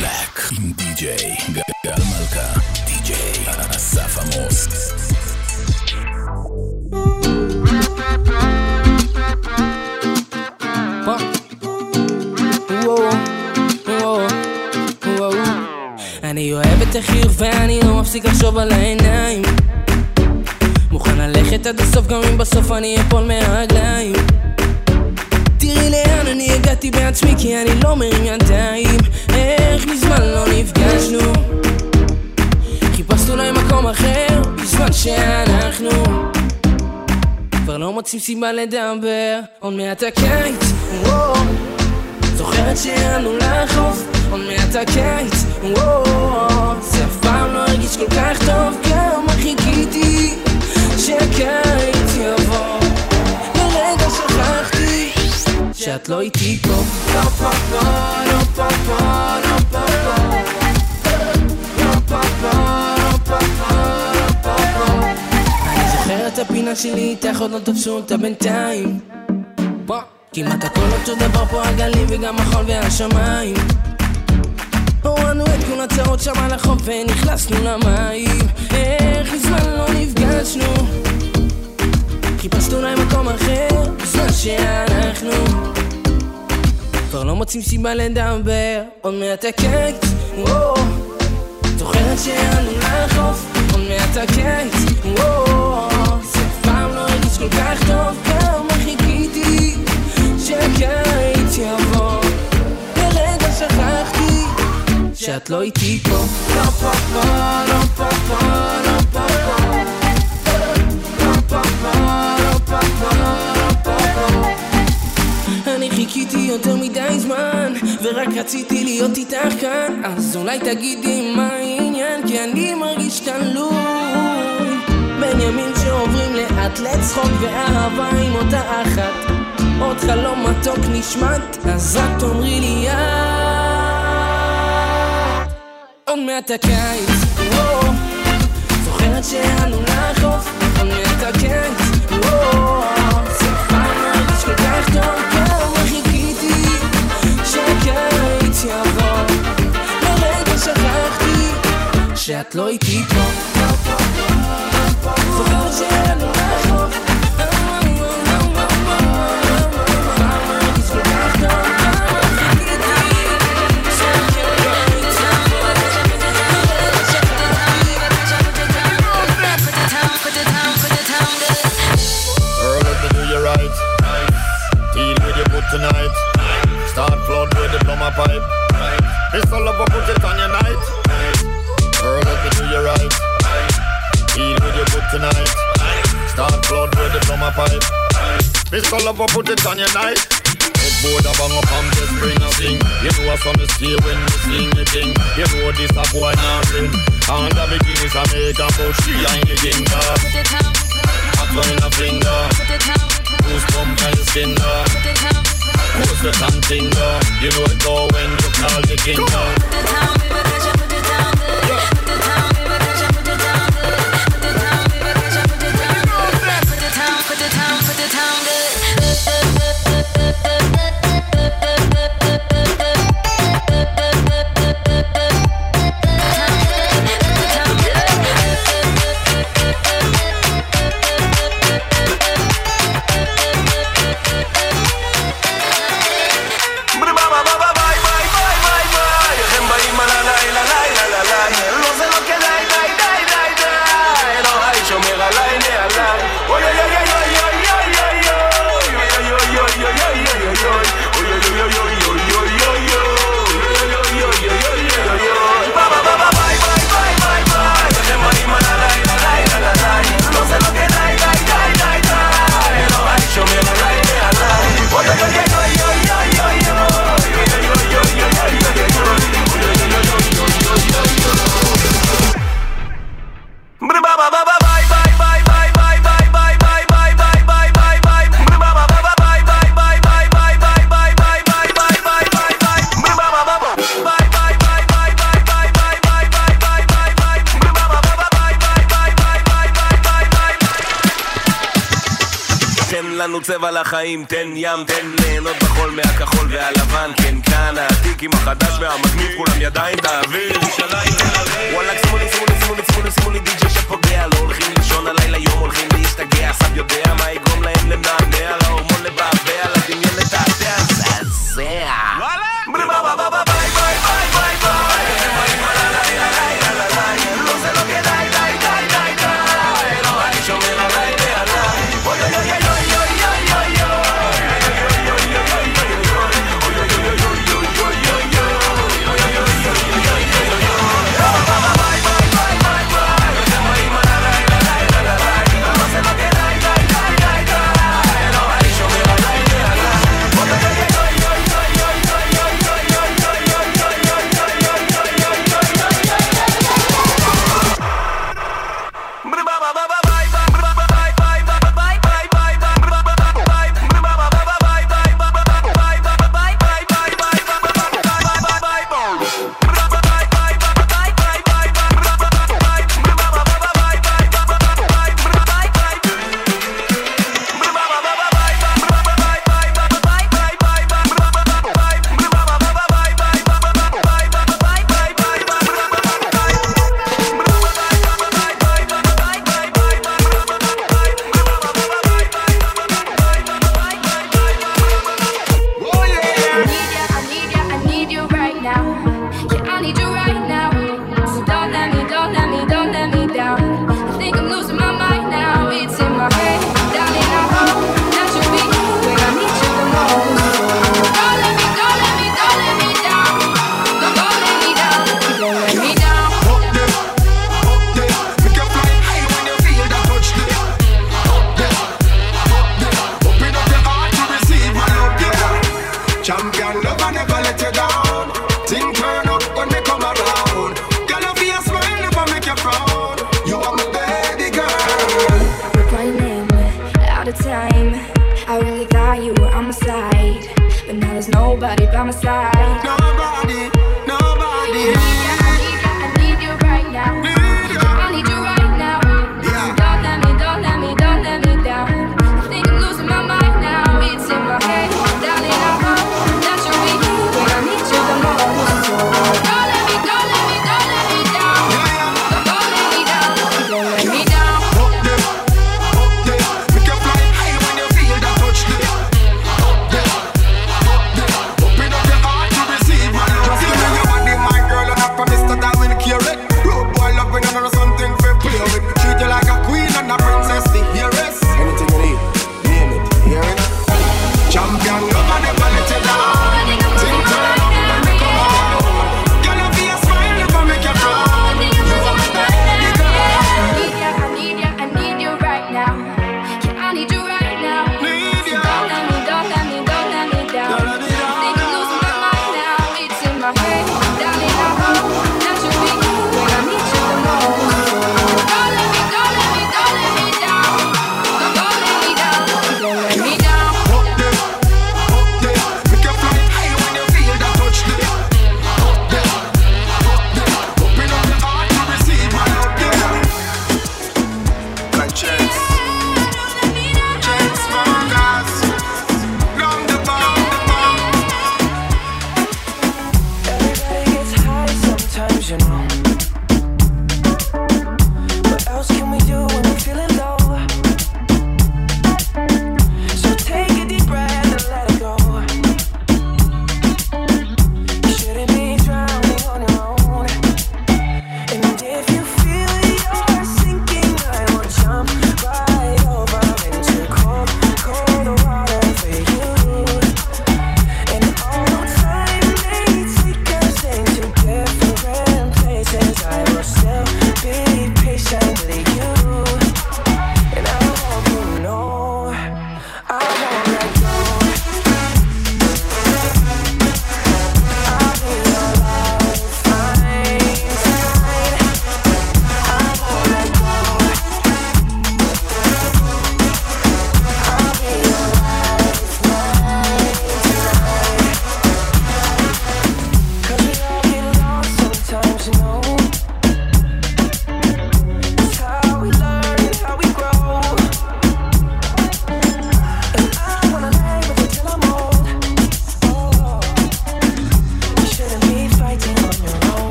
Black עם די-ג'יי גל מלכה, די-ג'יי אסף עמוס. אני אוהב את החיוך ואני לא מפסיק לחשוב על העיניים, מוכן ללכת עד הסוף גם אם בסוף אני אפול מהרגליים. תראי לאן אני הגעתי בעצמי כי אני לא מרים ידיים. איך מזמן לא נפגשנו, חיפשנו אולי מקום אחר בזמן שאנחנו כבר לא מוצאים סיבה לדבר. עוד מעט הקיץ, וואו, זוכרת שירנו לחוף. עוד מעט הקיץ, וואו, זה אף פעם לא הרגיש כל כך טוב, כמה חיכיתי שהקיץ יבוא. לרגע שכחתי שאת לא איתי פה. לא פה פה, לא פה פה, לא פה פה, לא פה פה, לא פה פה, לא פה פה. אני זוכר את הפינה שלי איתך, עוד לא תפסו אותה בינתיים. כמעט הכל אותו דבר פה, הגלים וגם החול והשמיים. הורדנו את כל הצעות שם על החוף ונכנסנו למים. איך מזמן לא נפגשנו, חיפשנו אולי מקום אחר בזמן שאנחנו כבר לא מוצאים סיבה לדבר. עוד מעט הקיץ, וואו, זוכרת שענו לחוף. עוד מעט הקיץ, וואו, זה פעם לא הרגיש כל כך טוב, כמה חיכיתי שהקיץ יבוא. לרגע שכחתי שאת לא איתי פה. לא פה פה, לא פה פה, לא פה פה, לא פה פה, לא פה פה, לא פה פה. אני חיכיתי יותר מדי זמן ורק רציתי להיות איתך כאן. אז אולי תגידי מה העניין, כי אני מרגיש תלוי בין ימים שעוברים לאט לצחוק ואהבה עם אותה אחת. עוד חלום מתוק נשמט, אז רק תאמרי לי יד. עוד מעט הקיץ, וואו, זוכרת שענו לחוף. עוד מעט הקיץ, וואו, ספר מרגיש כל כך טוב, כמה חיכיתי שהקיץ יבוא. לרגע שכחתי שאת לא איתי פה. זוכרת שענו לחוף. Tonight, start flood with the plumber pipe. This all over, put it on your night. Girl, let me do you right. Deal with your good tonight. Start flood with the plumber pipe. This all over, put it on your night. Headboard a bang up and just bring a thing. You know what's on the scale when you sing the thing. You know this a boy now ring. And the beginning is a make up, but she ain't the ginger. Hot one in a finger. Who's come by the skin now? Who's the something though? You know it all when you call the king though. Put it down, baby, catch up, put it down there. Put it down, baby, catch up, put it down there. Put it down, baby, catch up, put it down there. Put it down, put it down, put it down there. תן לנו צבע לחיים, תן ים, תן ליהנות בחול מהכחול והלבן. כן, כאן העתיק התחקים החדש והמגניב, כולם ידיים באוויר. וואלה, סימולי, סימולי, סימולי, סימולי, סימולי דיג'י שפוגע. לא הולכים לישון הלילה, יום הולכים להשתגע. סב יודע מה יגרום להם למנענע, להורמון לבעבע, לדמיין לתעתע, זעזע. וואלה! ביי ביי ביי ביי ביי ביי.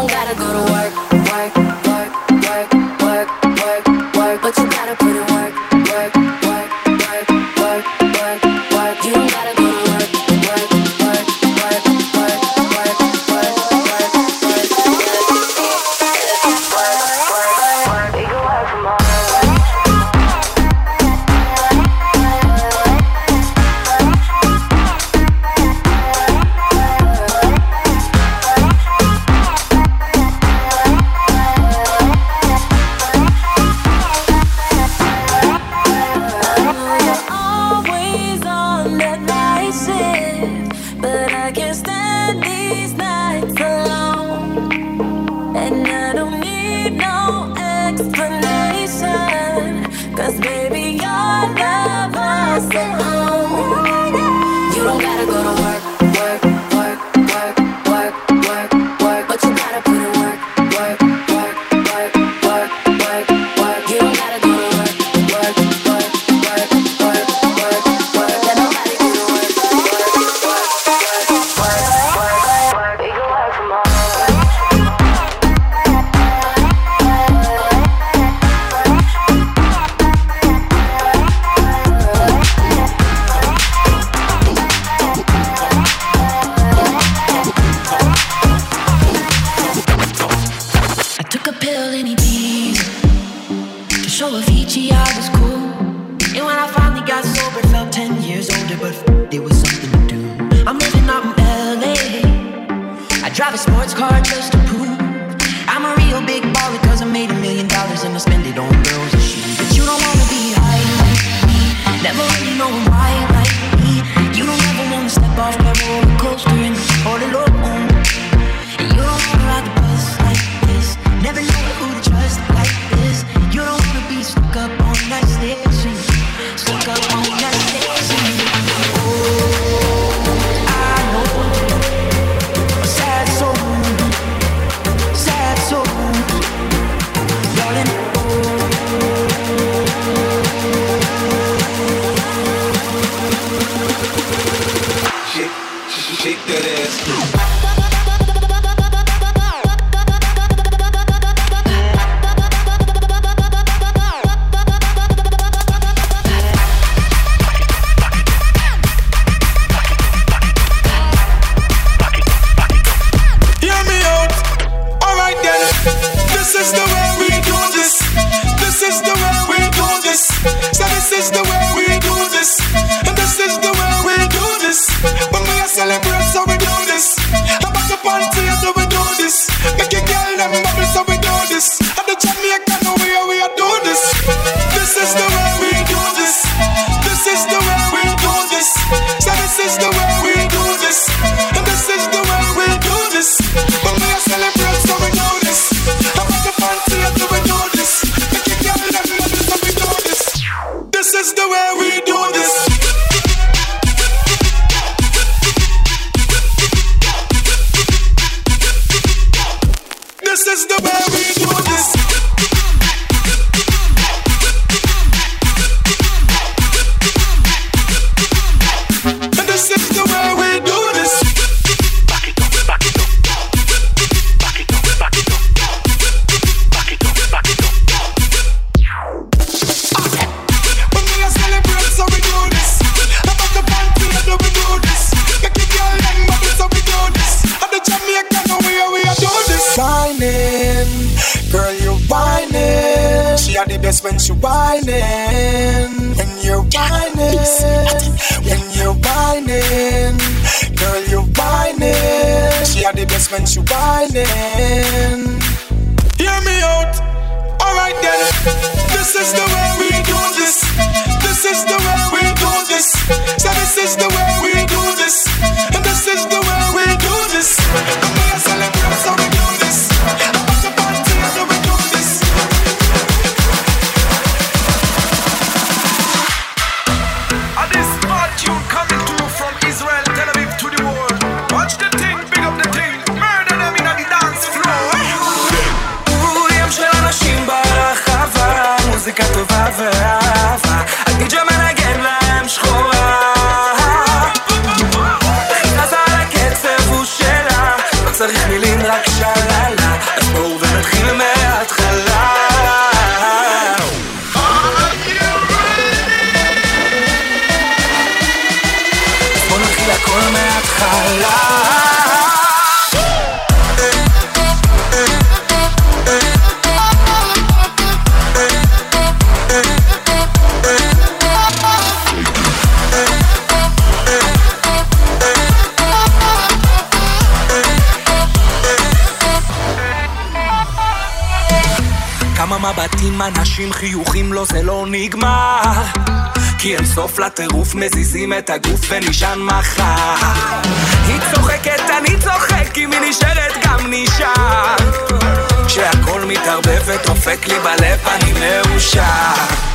don't gotta go to work, work, work, work, work, work, work. But you gotta put in work, work, work, work, work, work, work. You don't gotta go to work, work, work, work, work, work, work, work, work. You can work from home. But I can't stand these nights alone, and I don't need no explanation, 'cause baby, your love was at home. You don't gotta go to work, work, work, work, work, work, work. But you gotta put in work, work, work, work, work, work, work. You don't gotta go to work, work, work, work, work, work, work. Let nobody go to work, work, work. I was cool, and when I finally got sober, felt 10 years older. But there was something to do. I'm living out in LA. I drive a sports car just to prove I'm a real big baller, 'cause I made $1 million and I spend it on girls and shoes. But you don't wanna be high like me, never really know why like me. You don't ever wanna step off that roller coaster and be all alone. And you don't wanna ride the bus like this, never know who to trust like this. You don't wanna be stuck up on that station, stuck up on that station. Oh, I know, sad soul, darling. Oh, shake that ass. When you're whining, when you're whining, when you're whining, girl, you're whining. She had the best when you're whining. Hear me out, alright then. This is the way we do this. This is the way we do this. So this is the way we do this. And this is the way we do this. Come here, celebrate, so we do this. צריך מילים רק שללה. כמה מבטים, אנשים, חיוכים, לא, זה לא נגמר, כי אין סוף לטירוף, מזיזים את הגוף ונשען מחר. היא צוחקת, אני צוחק, אם היא נשארת גם נשאר, כשהכל מתערבב ותופק לי בלב אני מאושר.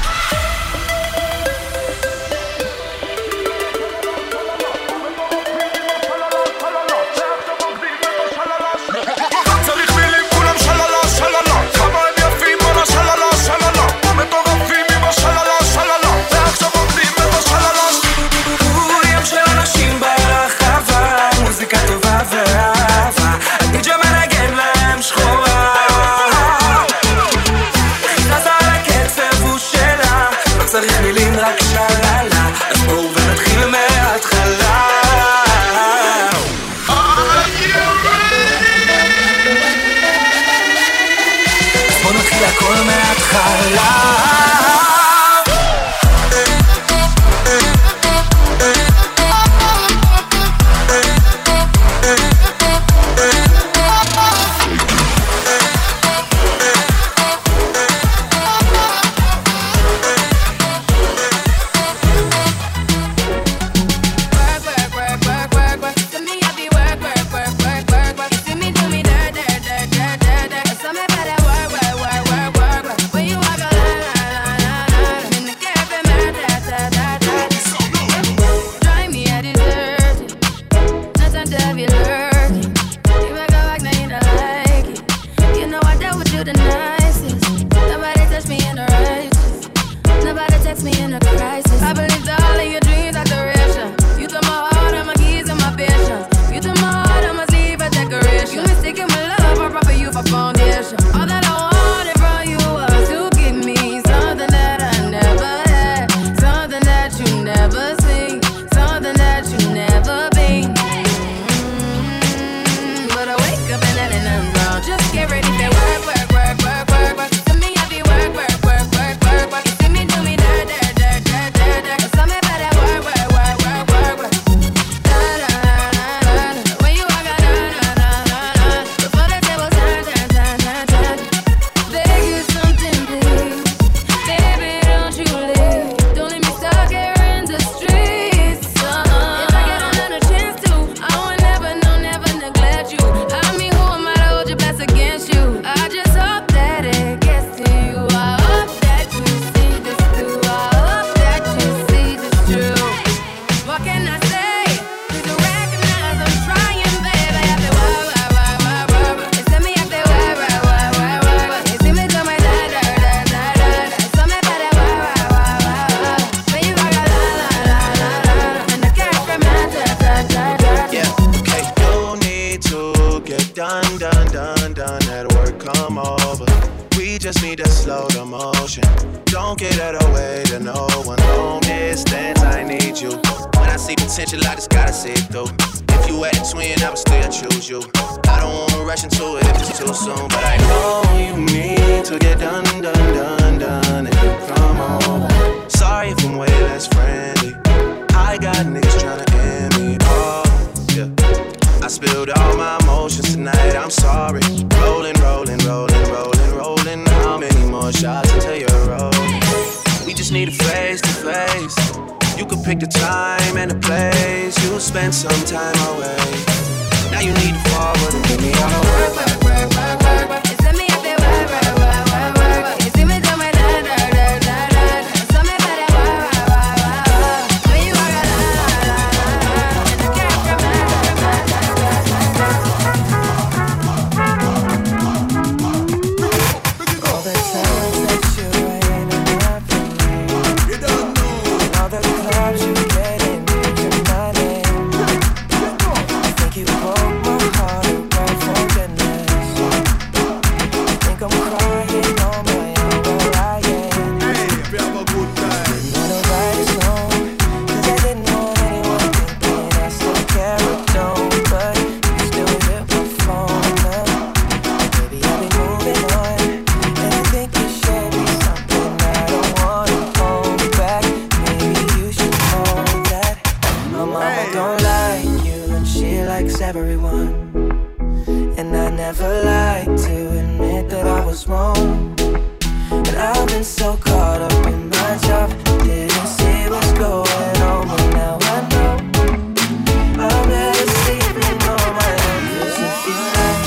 Everyone, and I never liked to admit that I was wrong. I've been so caught up in my job, didn't see what's going on, but now I know I'm better sleeping on my own. 'Cause if you like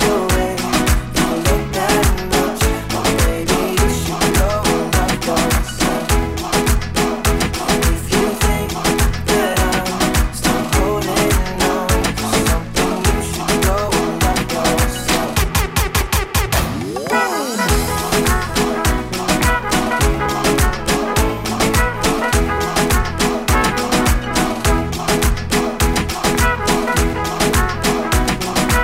the way you look that much, oh baby, you should go and not yourself. If you think that I'm still holding on to something, you should go and not yourself. It's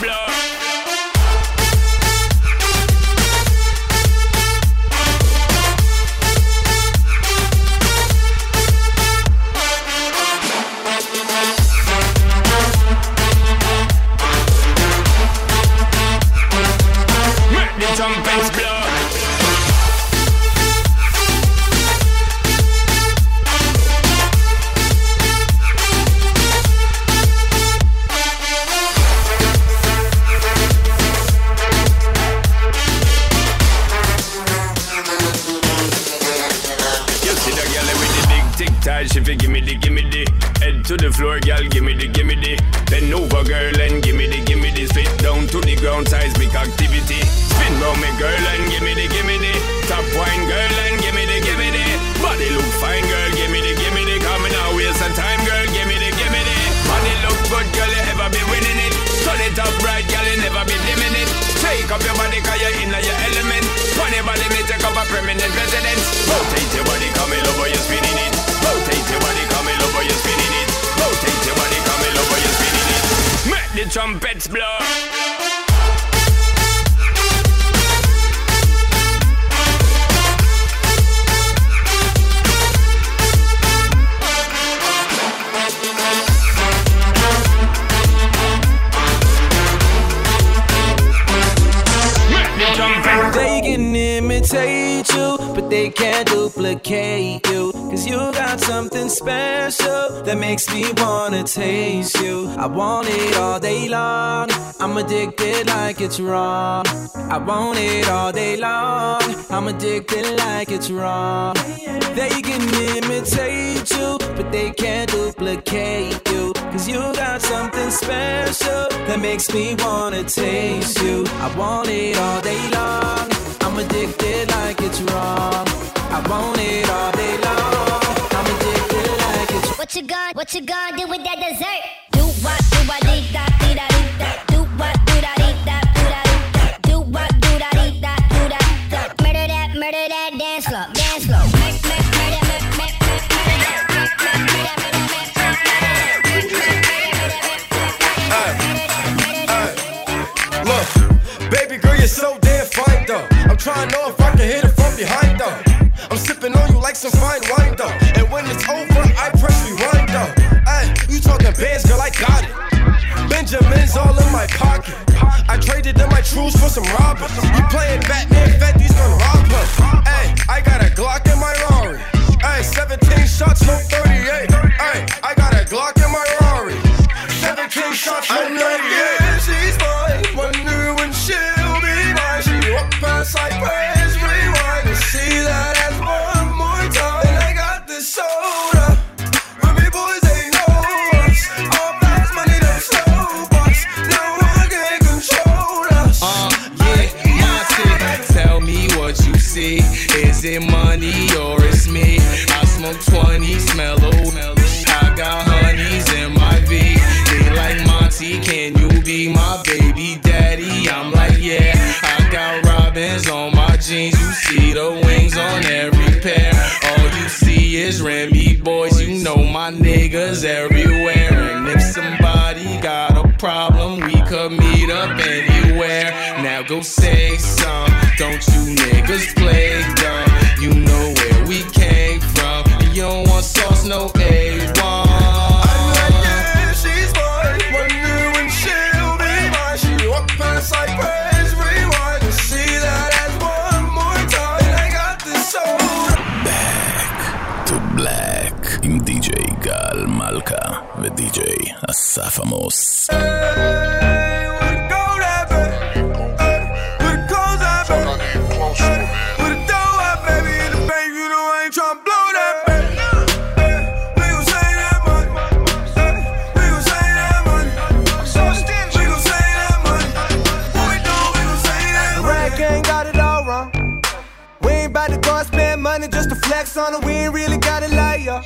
wrong. I want it all day long. I'm addicted like it's wrong. They can imitate you, but they can't duplicate you. 'Cause you got something special that makes me wanna taste you. I want it all day long. I'm addicted like it's wrong. I want it all day long. I'm addicted like it's wrong. What you gonna do with that dessert? Do what? Do I need that? Trying to know if I can hit it from behind though. I'm sipping on you like some fine wine though. And when it's over, I press rewind though. Ay, you talking bands, girl, I got it. Benjamin's all in my pocket. I traded in my trues for some robbers. You playing Batman, Fetty's gonna rob us. Ay, I got a Glock in my Rari. Ay, 17 shots, no 38. Ay, I got a Glock in my Rari. 17 shots, no 38. Cypress, rewind and see that as one more time. And I got this soda, but me boys ain't no us. All fast money, don't slow us. No one can control us. Yeah, tell me what you see. Is it money or it's me? I smoke 20s mellow. I got honeys in my V. They like Monty, can you be my baby daddy? I'm like, yeah, I got on my jeans, you see the wings on every pair. All you see is Remy boys, you know my niggas everywhere. And if somebody got a problem, we could meet up anywhere. Now go say some, don't you niggas play dumb. You know where we came from, and you don't want sauce, no A1. די-ג'יי גל מלכה ודי-ג'יי אסף עמוס. Just to flex on her, we ain't really gotta lie, y'all.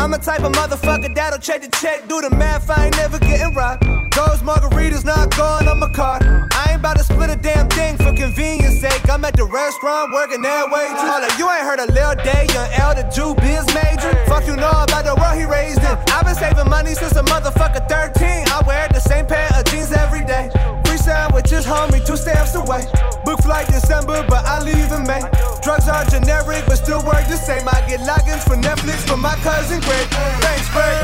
I'm a type of motherfucker that'll check the check, do the math, I ain't never getting robbed. Those margaritas not going on my card. I ain't about to split a damn thing for convenience sake. I'm at the restaurant working that way too. All of you ain't heard of Lil Day, young elder Jew, biz major. Fuck you know about the world he raised in. I've been saving money since a motherfucker 13. I wear the same pair of jeans every day. With his homie, 2 steps away. Book flight December, but I leave in May. Drugs are generic, but still work the same. I get logins for Netflix from my cousin Greg. Thanks, Greg.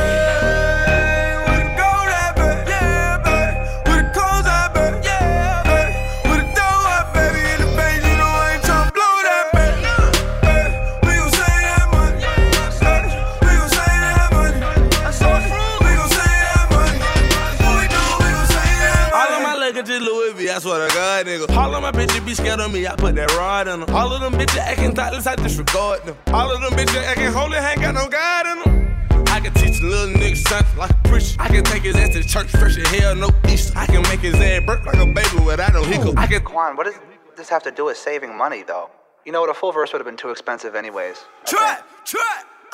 I swear to God, nigga. All of my bitches be scared of me, I put that rod in them. All of them bitches acting thoughtless, I disregard them. All of them bitches acting holy, ain't got no God in them. I can teach a little nigga something like a preacher. I can take his ass to church, fresh as hell, no Easter. I can make his ass burp like a baby without no hiccup. I can. Quan, what does this have to do with saving money, though? You know what, a full verse would have been too expensive anyways. Trap!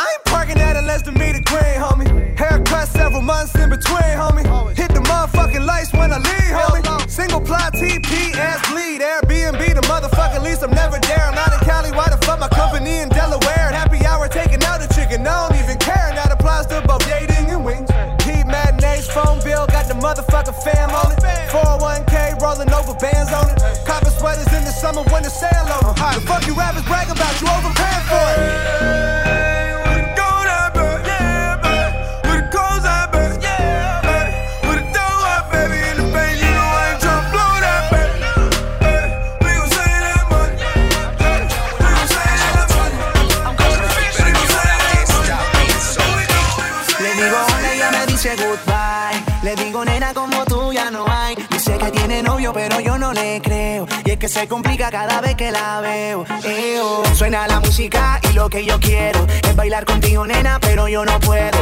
I ain't parking at it less than me to green, homie. Haircut several months in between, homie. Hit the motherfucking lights when I leave, homie. Single plot, TP, ass bleed. Airbnb, the motherfucking lease, I'm never there. I'm not in Cali, why the fuck my company in Delaware? And happy hour taking out a chicken, I don't even care. Now the applies to both dating and wings. Heat matinees, phone bill, got the motherfucking fam on it. 401k, rolling over bands on it. Copper sweaters in the summer when the sale over. The fuck you rappers brag about, you overpaying for it. Le digo, nena, como tú ya no hay. Dice que tiene novio, pero yo no le creo. Y es que se complica cada vez que la veo. Suena la música y lo que yo quiero es bailar contigo, nena, pero yo no puedo.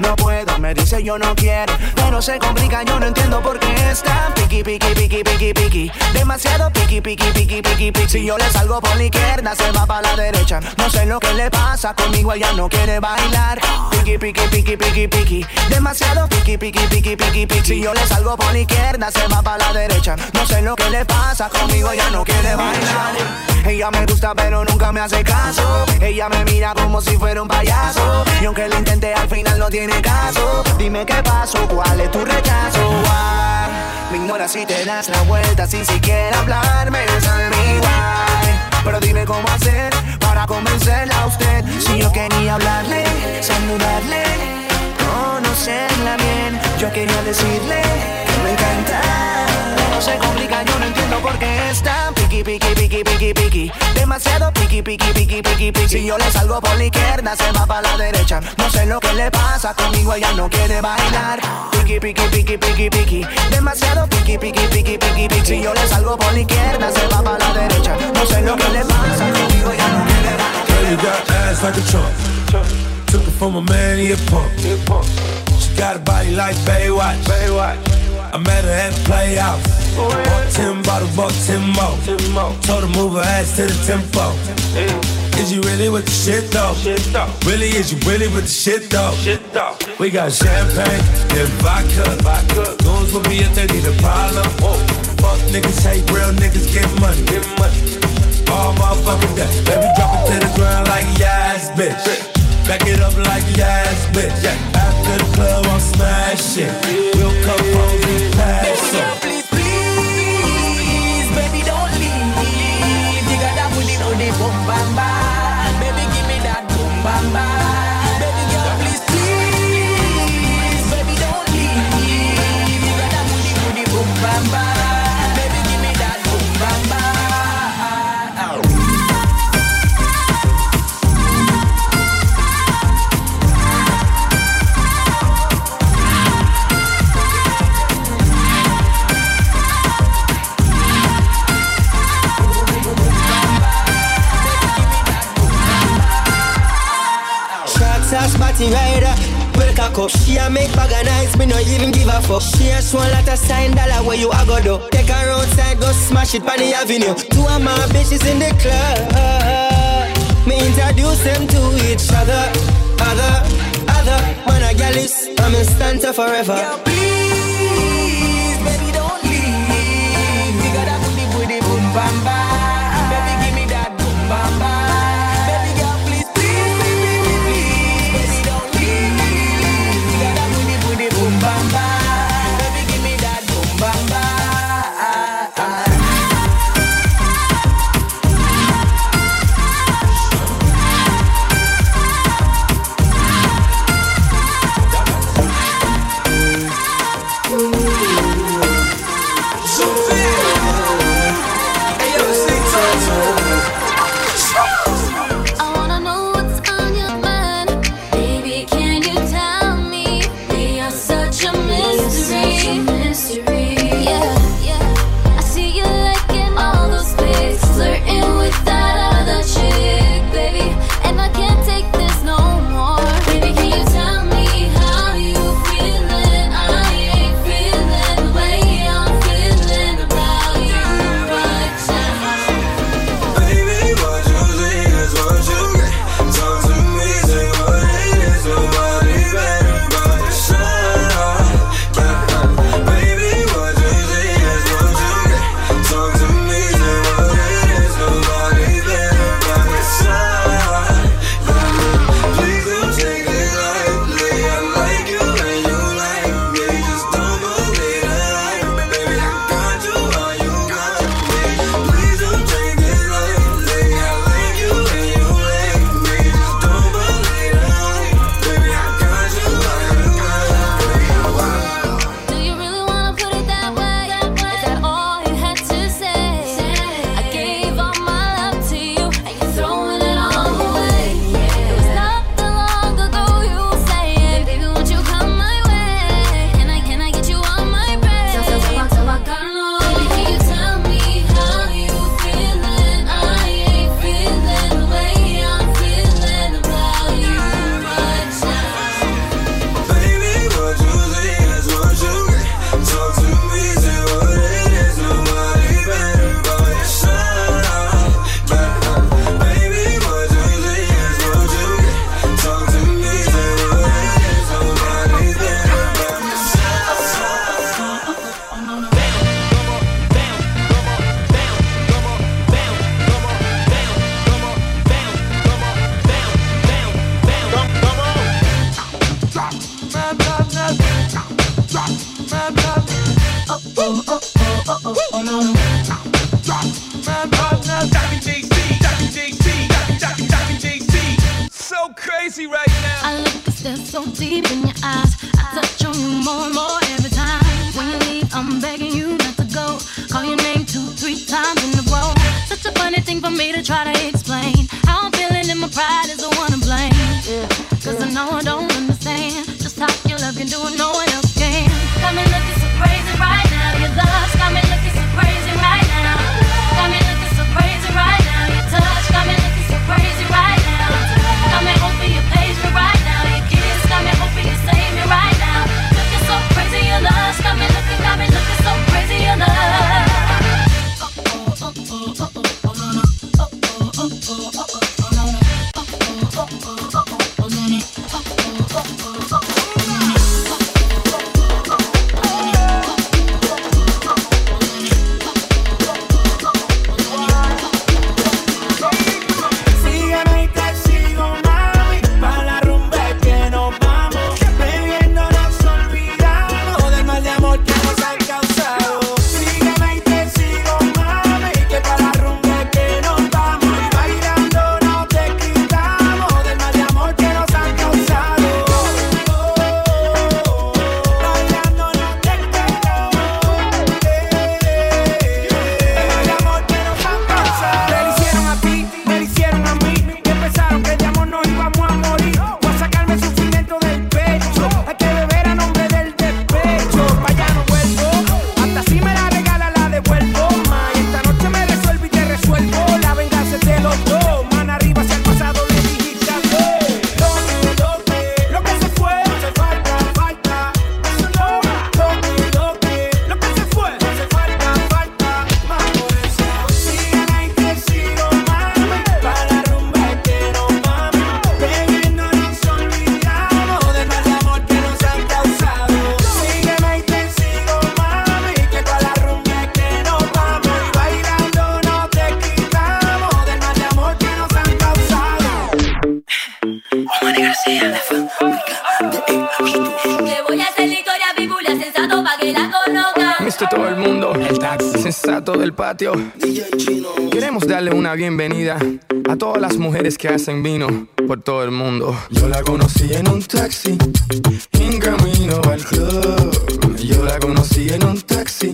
No puedo, me dice yo no quiero. Pero se complica, yo no entiendo por qué está piqui, piqui, piqui, piqui, piqui. Demasiado piqui, piqui, piqui, piqui, piqui. Si yo le salgo por la izquierda, se va para la derecha. No sé lo que le pasa, conmigo ella no quiere bailar. Piqui, piqui, piqui, piqui, piqui. Demasiado piqui, piqui, piqui, piqui, piqui. Si yo le salgo por la izquierda, se va para la derecha. No sé lo que le pasa, conmigo ella no quiere bailar. Ella me gusta, pero nunca me hace caso. Ella me mira como si fuera un payaso. Y aunque lo intenté, al final no tiene caso, dime qué pasó, cuál es tu rechazo. Why? Me ignoras si te das la vuelta sin siquiera hablarme. Esa de mi why. Pero dime cómo hacer para convencerla a usted. Si yo quería hablarle, saludarle, conocerla bien. Yo quería decirle que me encanta. No se complica, yo no entiendo por qué está piqui, piqui, piqui, piqui, piqui. Demasiado piqui, piqui, piqui, piqui, piqui. Si yo le salgo por la izquierda, se va para la derecha. No sé lo que le pasa, conmigo ella no quiere bailar. Piqui, piqui, piqui, piqui, piqui. Demasiado piqui, piqui, piqui, piqui, piqui. Si yo le salgo por la izquierda, se va para la derecha. No sé lo que le pasa, conmigo ella no quiere bailar. Girl, you got ass like a trunk. Took it from a man, he a punk. She got a body like Baywatch. I met her at the playoffs. Bought 10 bottles, bought 10 more. Told her move her ass to the tempo. Is you really with the shit though? Really, is you really with the shit though? We got champagne and vodka. Goons will be if they need a pile up. Fuck niggas, hate real niggas, get money. All motherfucking day. Let me drop it to the ground like yes, bitch. Back it up like yes, bitch. Yeah. After the club, I'll smash it. We'll come home and pass it. Baby, please, baby, don't leave. You gotta put it on the boom, bam, bam. Baby, give me that boom, bam, bam. Baby, girl, please, baby, don't leave. You gotta put it on the boom, bam, bam. Baby, give me that boom, bam, bam. taxi rider. Milk a cup, she a make bag of nice, me no even give a fuck. She a swan lot of $10 where you a go do. Take her outside, go smash it on the avenue. Two of my bitches in the club, me introduce them to each other. Other, man a girl is, I'm in Santa forever. Yo, please, baby don't leave. You gotta put it with the boom bam bam. Baby give me that boom bam bam. Crazy. mundo. El taxi sensato del patio. DJ Chino. Queremos darle una bienvenida a todas las mujeres que hacen vino por todo el mundo. Yo la conocí en un taxi, en camino al club. Yo la conocí en un taxi,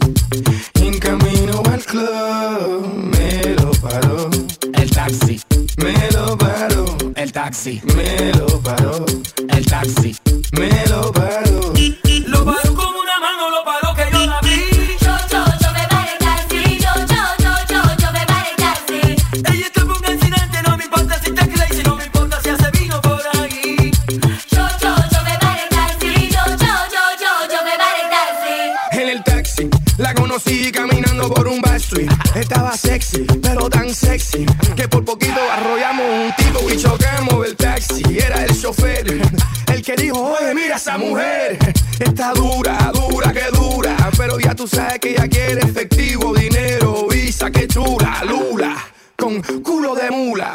en camino al club. Me lo paró. El taxi. Me lo paró. El taxi. Me lo paró. El taxi. Me lo paró. Lo paró con una mano, lo paró que yo la vi. Yo me paré el taxi. Yo me paré el taxi. Ella está por un accidente, no me importa si está crazy, no me importa si hace vino por ahí. Yo me paré el taxi. Yo me paré el taxi. En el taxi la conocí caminando por un backstreet. Estaba sexy, pero tan sexy que por poquito arrollamos un tipo y chocamos el taxi. Era el chofer el que dijo, oye, mira esa mujer, está dura, dura, que dura. Pero ya tú sabes que ella quiere efectivo, dinero, visa, que chula, lula, con culo de mula.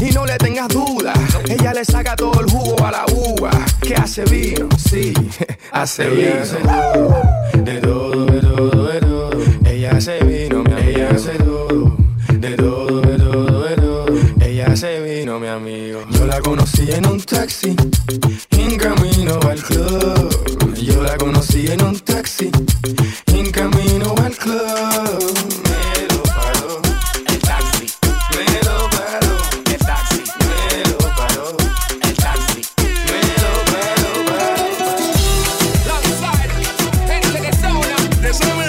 Y no le tengas duda, ella le saca todo el jugo a la uva. Que hace vino, sí, hace ella vino. Hace de todo, de todo, de todo. Ella hace vino, mi amigo. Ella hace todo, de todo, de todo, de todo. Ella hace vino, mi amigo. Yo la conocí en un taxi, en camino al club. Yo la conocí en un taxi, en camino al club. Me lo paró, el taxi. Me lo paró, el taxi. Me lo paró, el taxi. Me lo paró. Gente de zona, resuelve.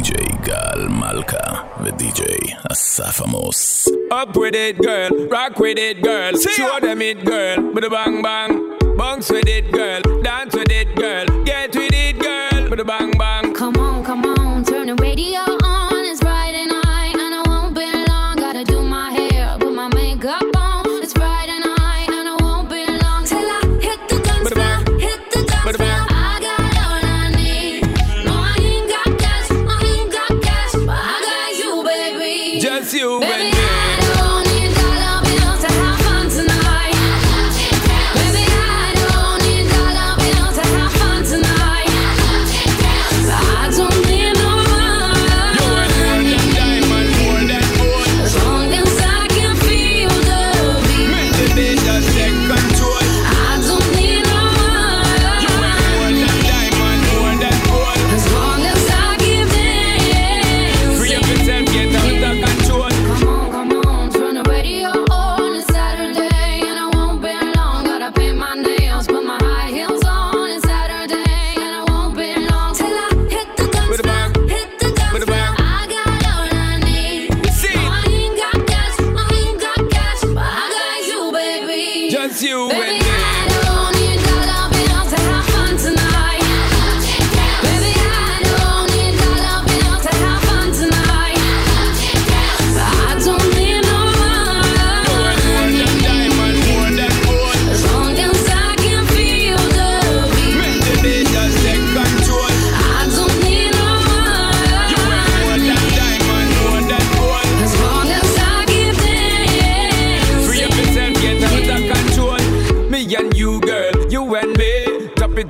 די-ג'יי גל מלכה ודי-ג'יי אסף עמוס. Up with it girl, rock with it girl, show them it girl, bada bang bang, bounce with it girl, dance with it girl, get with it girl, bada bang bang. Come on, come on, turn the radio on, it's Friday night and I won't be long, gotta do my hair, put my makeup on, it's Friday night and I won't be long, till I hit the dance floor, hit the dance floor.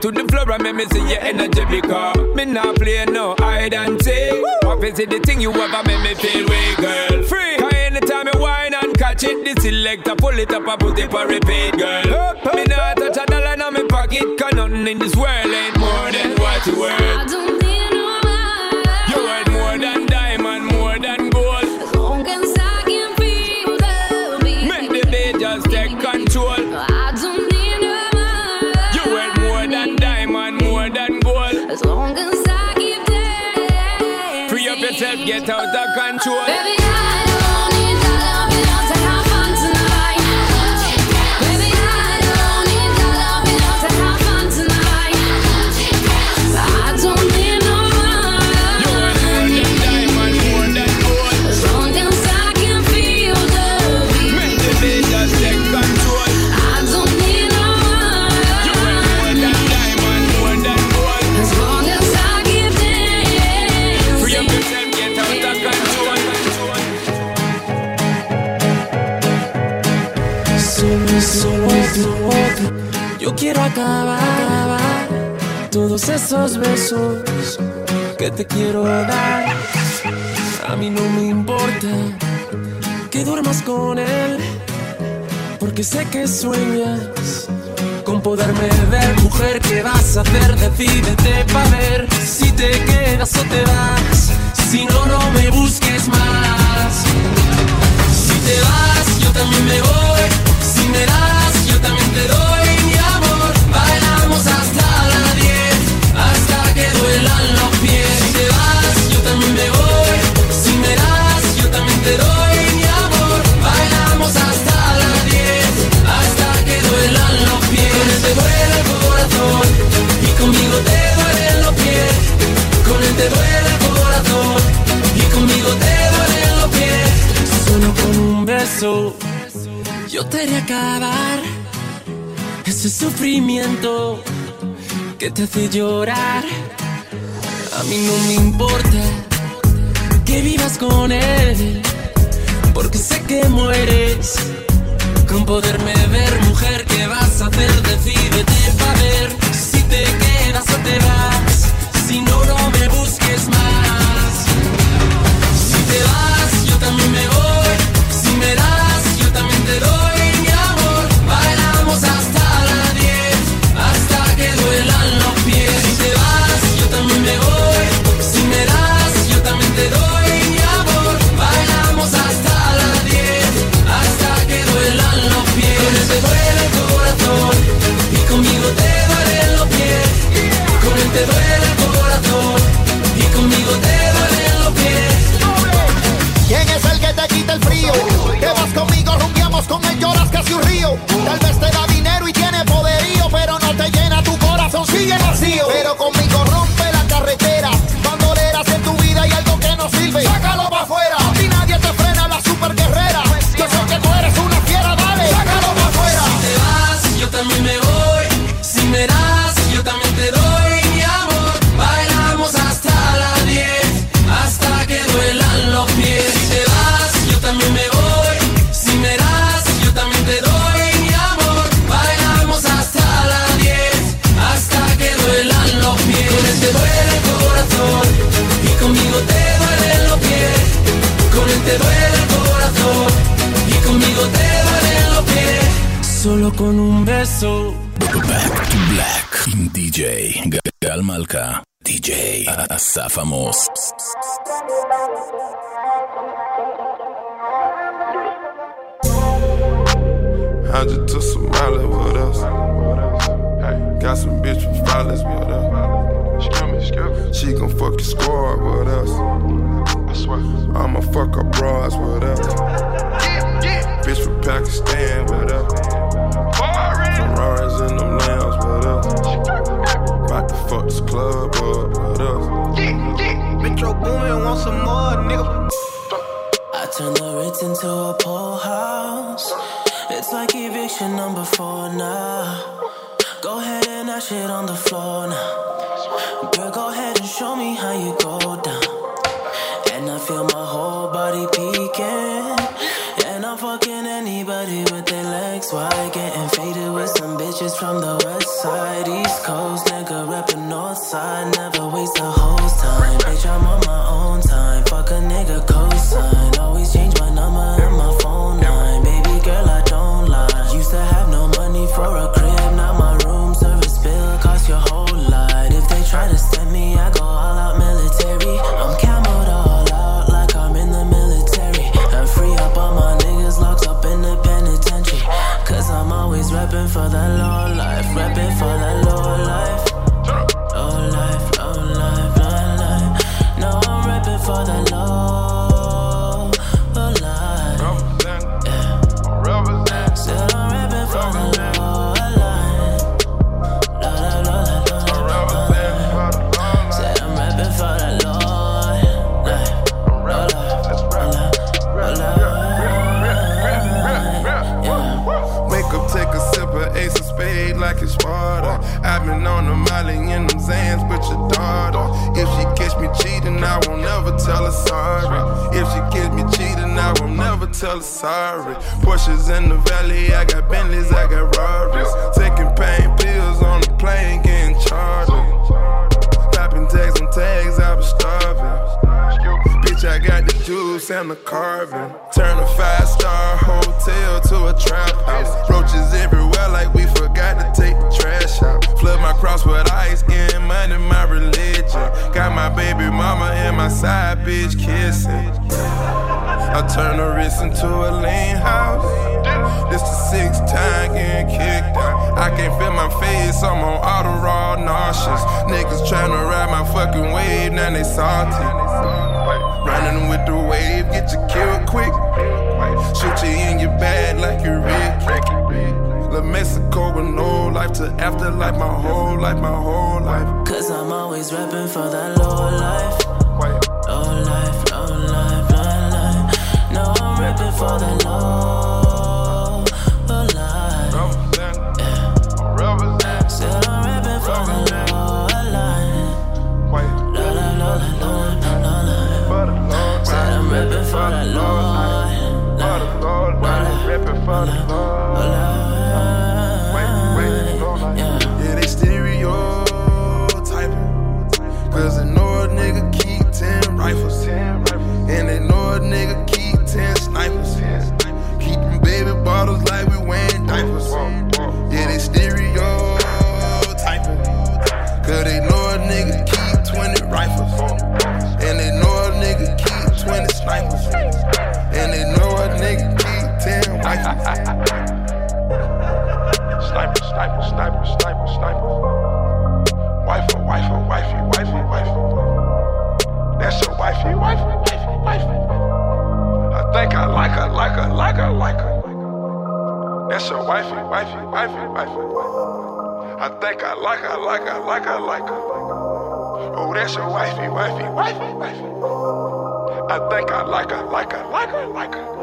To the floor and make me see your energy because me not play no hide and seek. What is it the thing you ever make me feel way, girl? Free. Cause anytime I whine and catch it, the selector pull it up and put it for repeat, girl. Me not touch a dollar in my pocket, cause nothing in this world ain't more than what you worth. I don't need no money. You worth more than diamond, more than gold. As long as I can feel the beat. Make the beat just take control. As long as I keep dancing, free up yourself, get out of control. Baby, I don't need that love, you know, to have fun tonight. Baby, I don't need that love, you know, to have fun tonight. I don't need no money. You want more than diamond, more than gold. As long as I can feel the beat. Make the beat just take control. I don't need no money. You want more than diamond, more than gold. As long as I give them, free up yourself, get out of control. Yo quiero acabar todos esos besos que te quiero dar. A mí no me importa que duermas con él, porque sé que sueñas con poderme ver. Mujer, ¿qué vas a hacer? Decídete pa' ver si te quedas o te vas. Si no, no me busques más. Si te vas, yo también me voy. Si me das, yo también te doy mi amor. Bailamos hasta las 10, hasta que duelan los pies. Si te vas, yo también me voy. Si me das, yo también te doy mi amor. Bailamos hasta las 10, hasta que duelan los pies. Con él te duele el corazón y conmigo te duelen los pies. Con él te duele el corazón y conmigo te duelen los pies. Solo con un beso yo te haré acabar ese sufrimiento que te hace llorar. A mí no me importa que vivas con él, porque sé que mueres con poderme ver. Mujer, ¿qué vas a hacer? Decídete pa' ver si te quedas o te vas. Si no, no me busques más. Si te vas, yo también me voy. Si me das, yo también te doy mi amor. Bailamos hasta las 10, hasta que duelan los pies. Si te vas, yo también me voy. Si me das, yo también te doy mi amor. Bailamos hasta las 10, hasta que duelan los pies. Con él te duele el corazón y conmigo te solo con un beso. Back to Black עם DJ גל מלכה, DJ אסף עמוס. I just took some Molly with us. Hey, got some bitch from Follies with us. She gon' fuck your squad with us. I swear, I'ma fuck her bras with us. Bitch from Pakistan with us. Ferraris and them lambs with us. Bout to fuck this club up with us. Metro boomin' want some more, nigga. I turned the Ritz into a poor house. It's like eviction number 4 now. Go ahead and that shit on the floor now. Girl, go ahead and show me how you go down. And I feel my whole body peeking. And I'm fucking anybody with their legs wide. Getting faded with some bitches from the west side, east coast. Nigga reppin' north side, never waste a whole time. Bitch, I'm on my own time, fuck a nigga cosign. Always change my number and my phone line. Baby girl, I don't lie. Used to have no money for a crib, now my room service bill cost your whole lot. If they try to send me, I go all out military. I'm camoed all out like I'm in the military. And free up all my niggas locked up in the penitentiary. Cause I'm always reppin' for the low life, reppin' for the low life. Low life, low life, low life. No, I'm reppin' for the low life. Yeah. Still I'm reppin' for the low life. Low life, low life, low life. Said I'm reppin' for the low life. Low life, low life, low life. Wake up, take a sip of Ace of Spades like it's water. I've been on the Molly in them Zans with your daughter. If she catch me cheating, I won't ever tell her sorry. If she catch me cheating, I won't never tell her sorry. Porsches in the valley, I got Bentleys, I got Rarries. Taking pain pills on the plane, getting charged. Popping tags on tags, I was starving. Bitch, I got the juice and the carving. Turn a 5-star hotel to a trap house. Roaches everywhere like we forgot to take the trash out. Flood my cross with ice, getting money, my religion. Got my baby mama and my side bitch kissing. I turn the wrist into a lean house. This the 6th time getting kicked out. I can't feel my face, I'm on auto raw nauseous. Niggas tryna ride my fucking wave, now they salty. Running with the wave, get you killed quick. Shoot you in your bag like you're Rick. La Mexico with no life to afterlife, my whole life, my whole life. Cause I'm always reppin' for that low life. Low life, low life, low life. No, I'm reppin' for that low life. Yeah. Still I'm reppin' for that low life. Low life, low life, low life. Still I'm reppin' for that low life. Low life, reppin' for that low life. Yeah, they stereotyping. Cause they know a nigga keep 10 rifles. And they know a nigga keep 10 snipers. Keepin' baby bottles like we wearing diapers. Yeah, they stereotyping. Cause they know a nigga keep 20 rifles. And they know a nigga keep 20 snipers. And they know a nigga keep 10 rifles. Sniper, sniper, sniper, sniper, sniper. Wifer, wifer, wifey, wifey, wifey. That's your wifey, wifey, wifey, wifey. I think I like her, like her, like her, like her. That's your wifey, wifey, wifey, wifey. I think I like her, like her, like her, like her. Oh, that's your wifey, wifey, wifey, wifey. I think I like her, like her, like her, like her.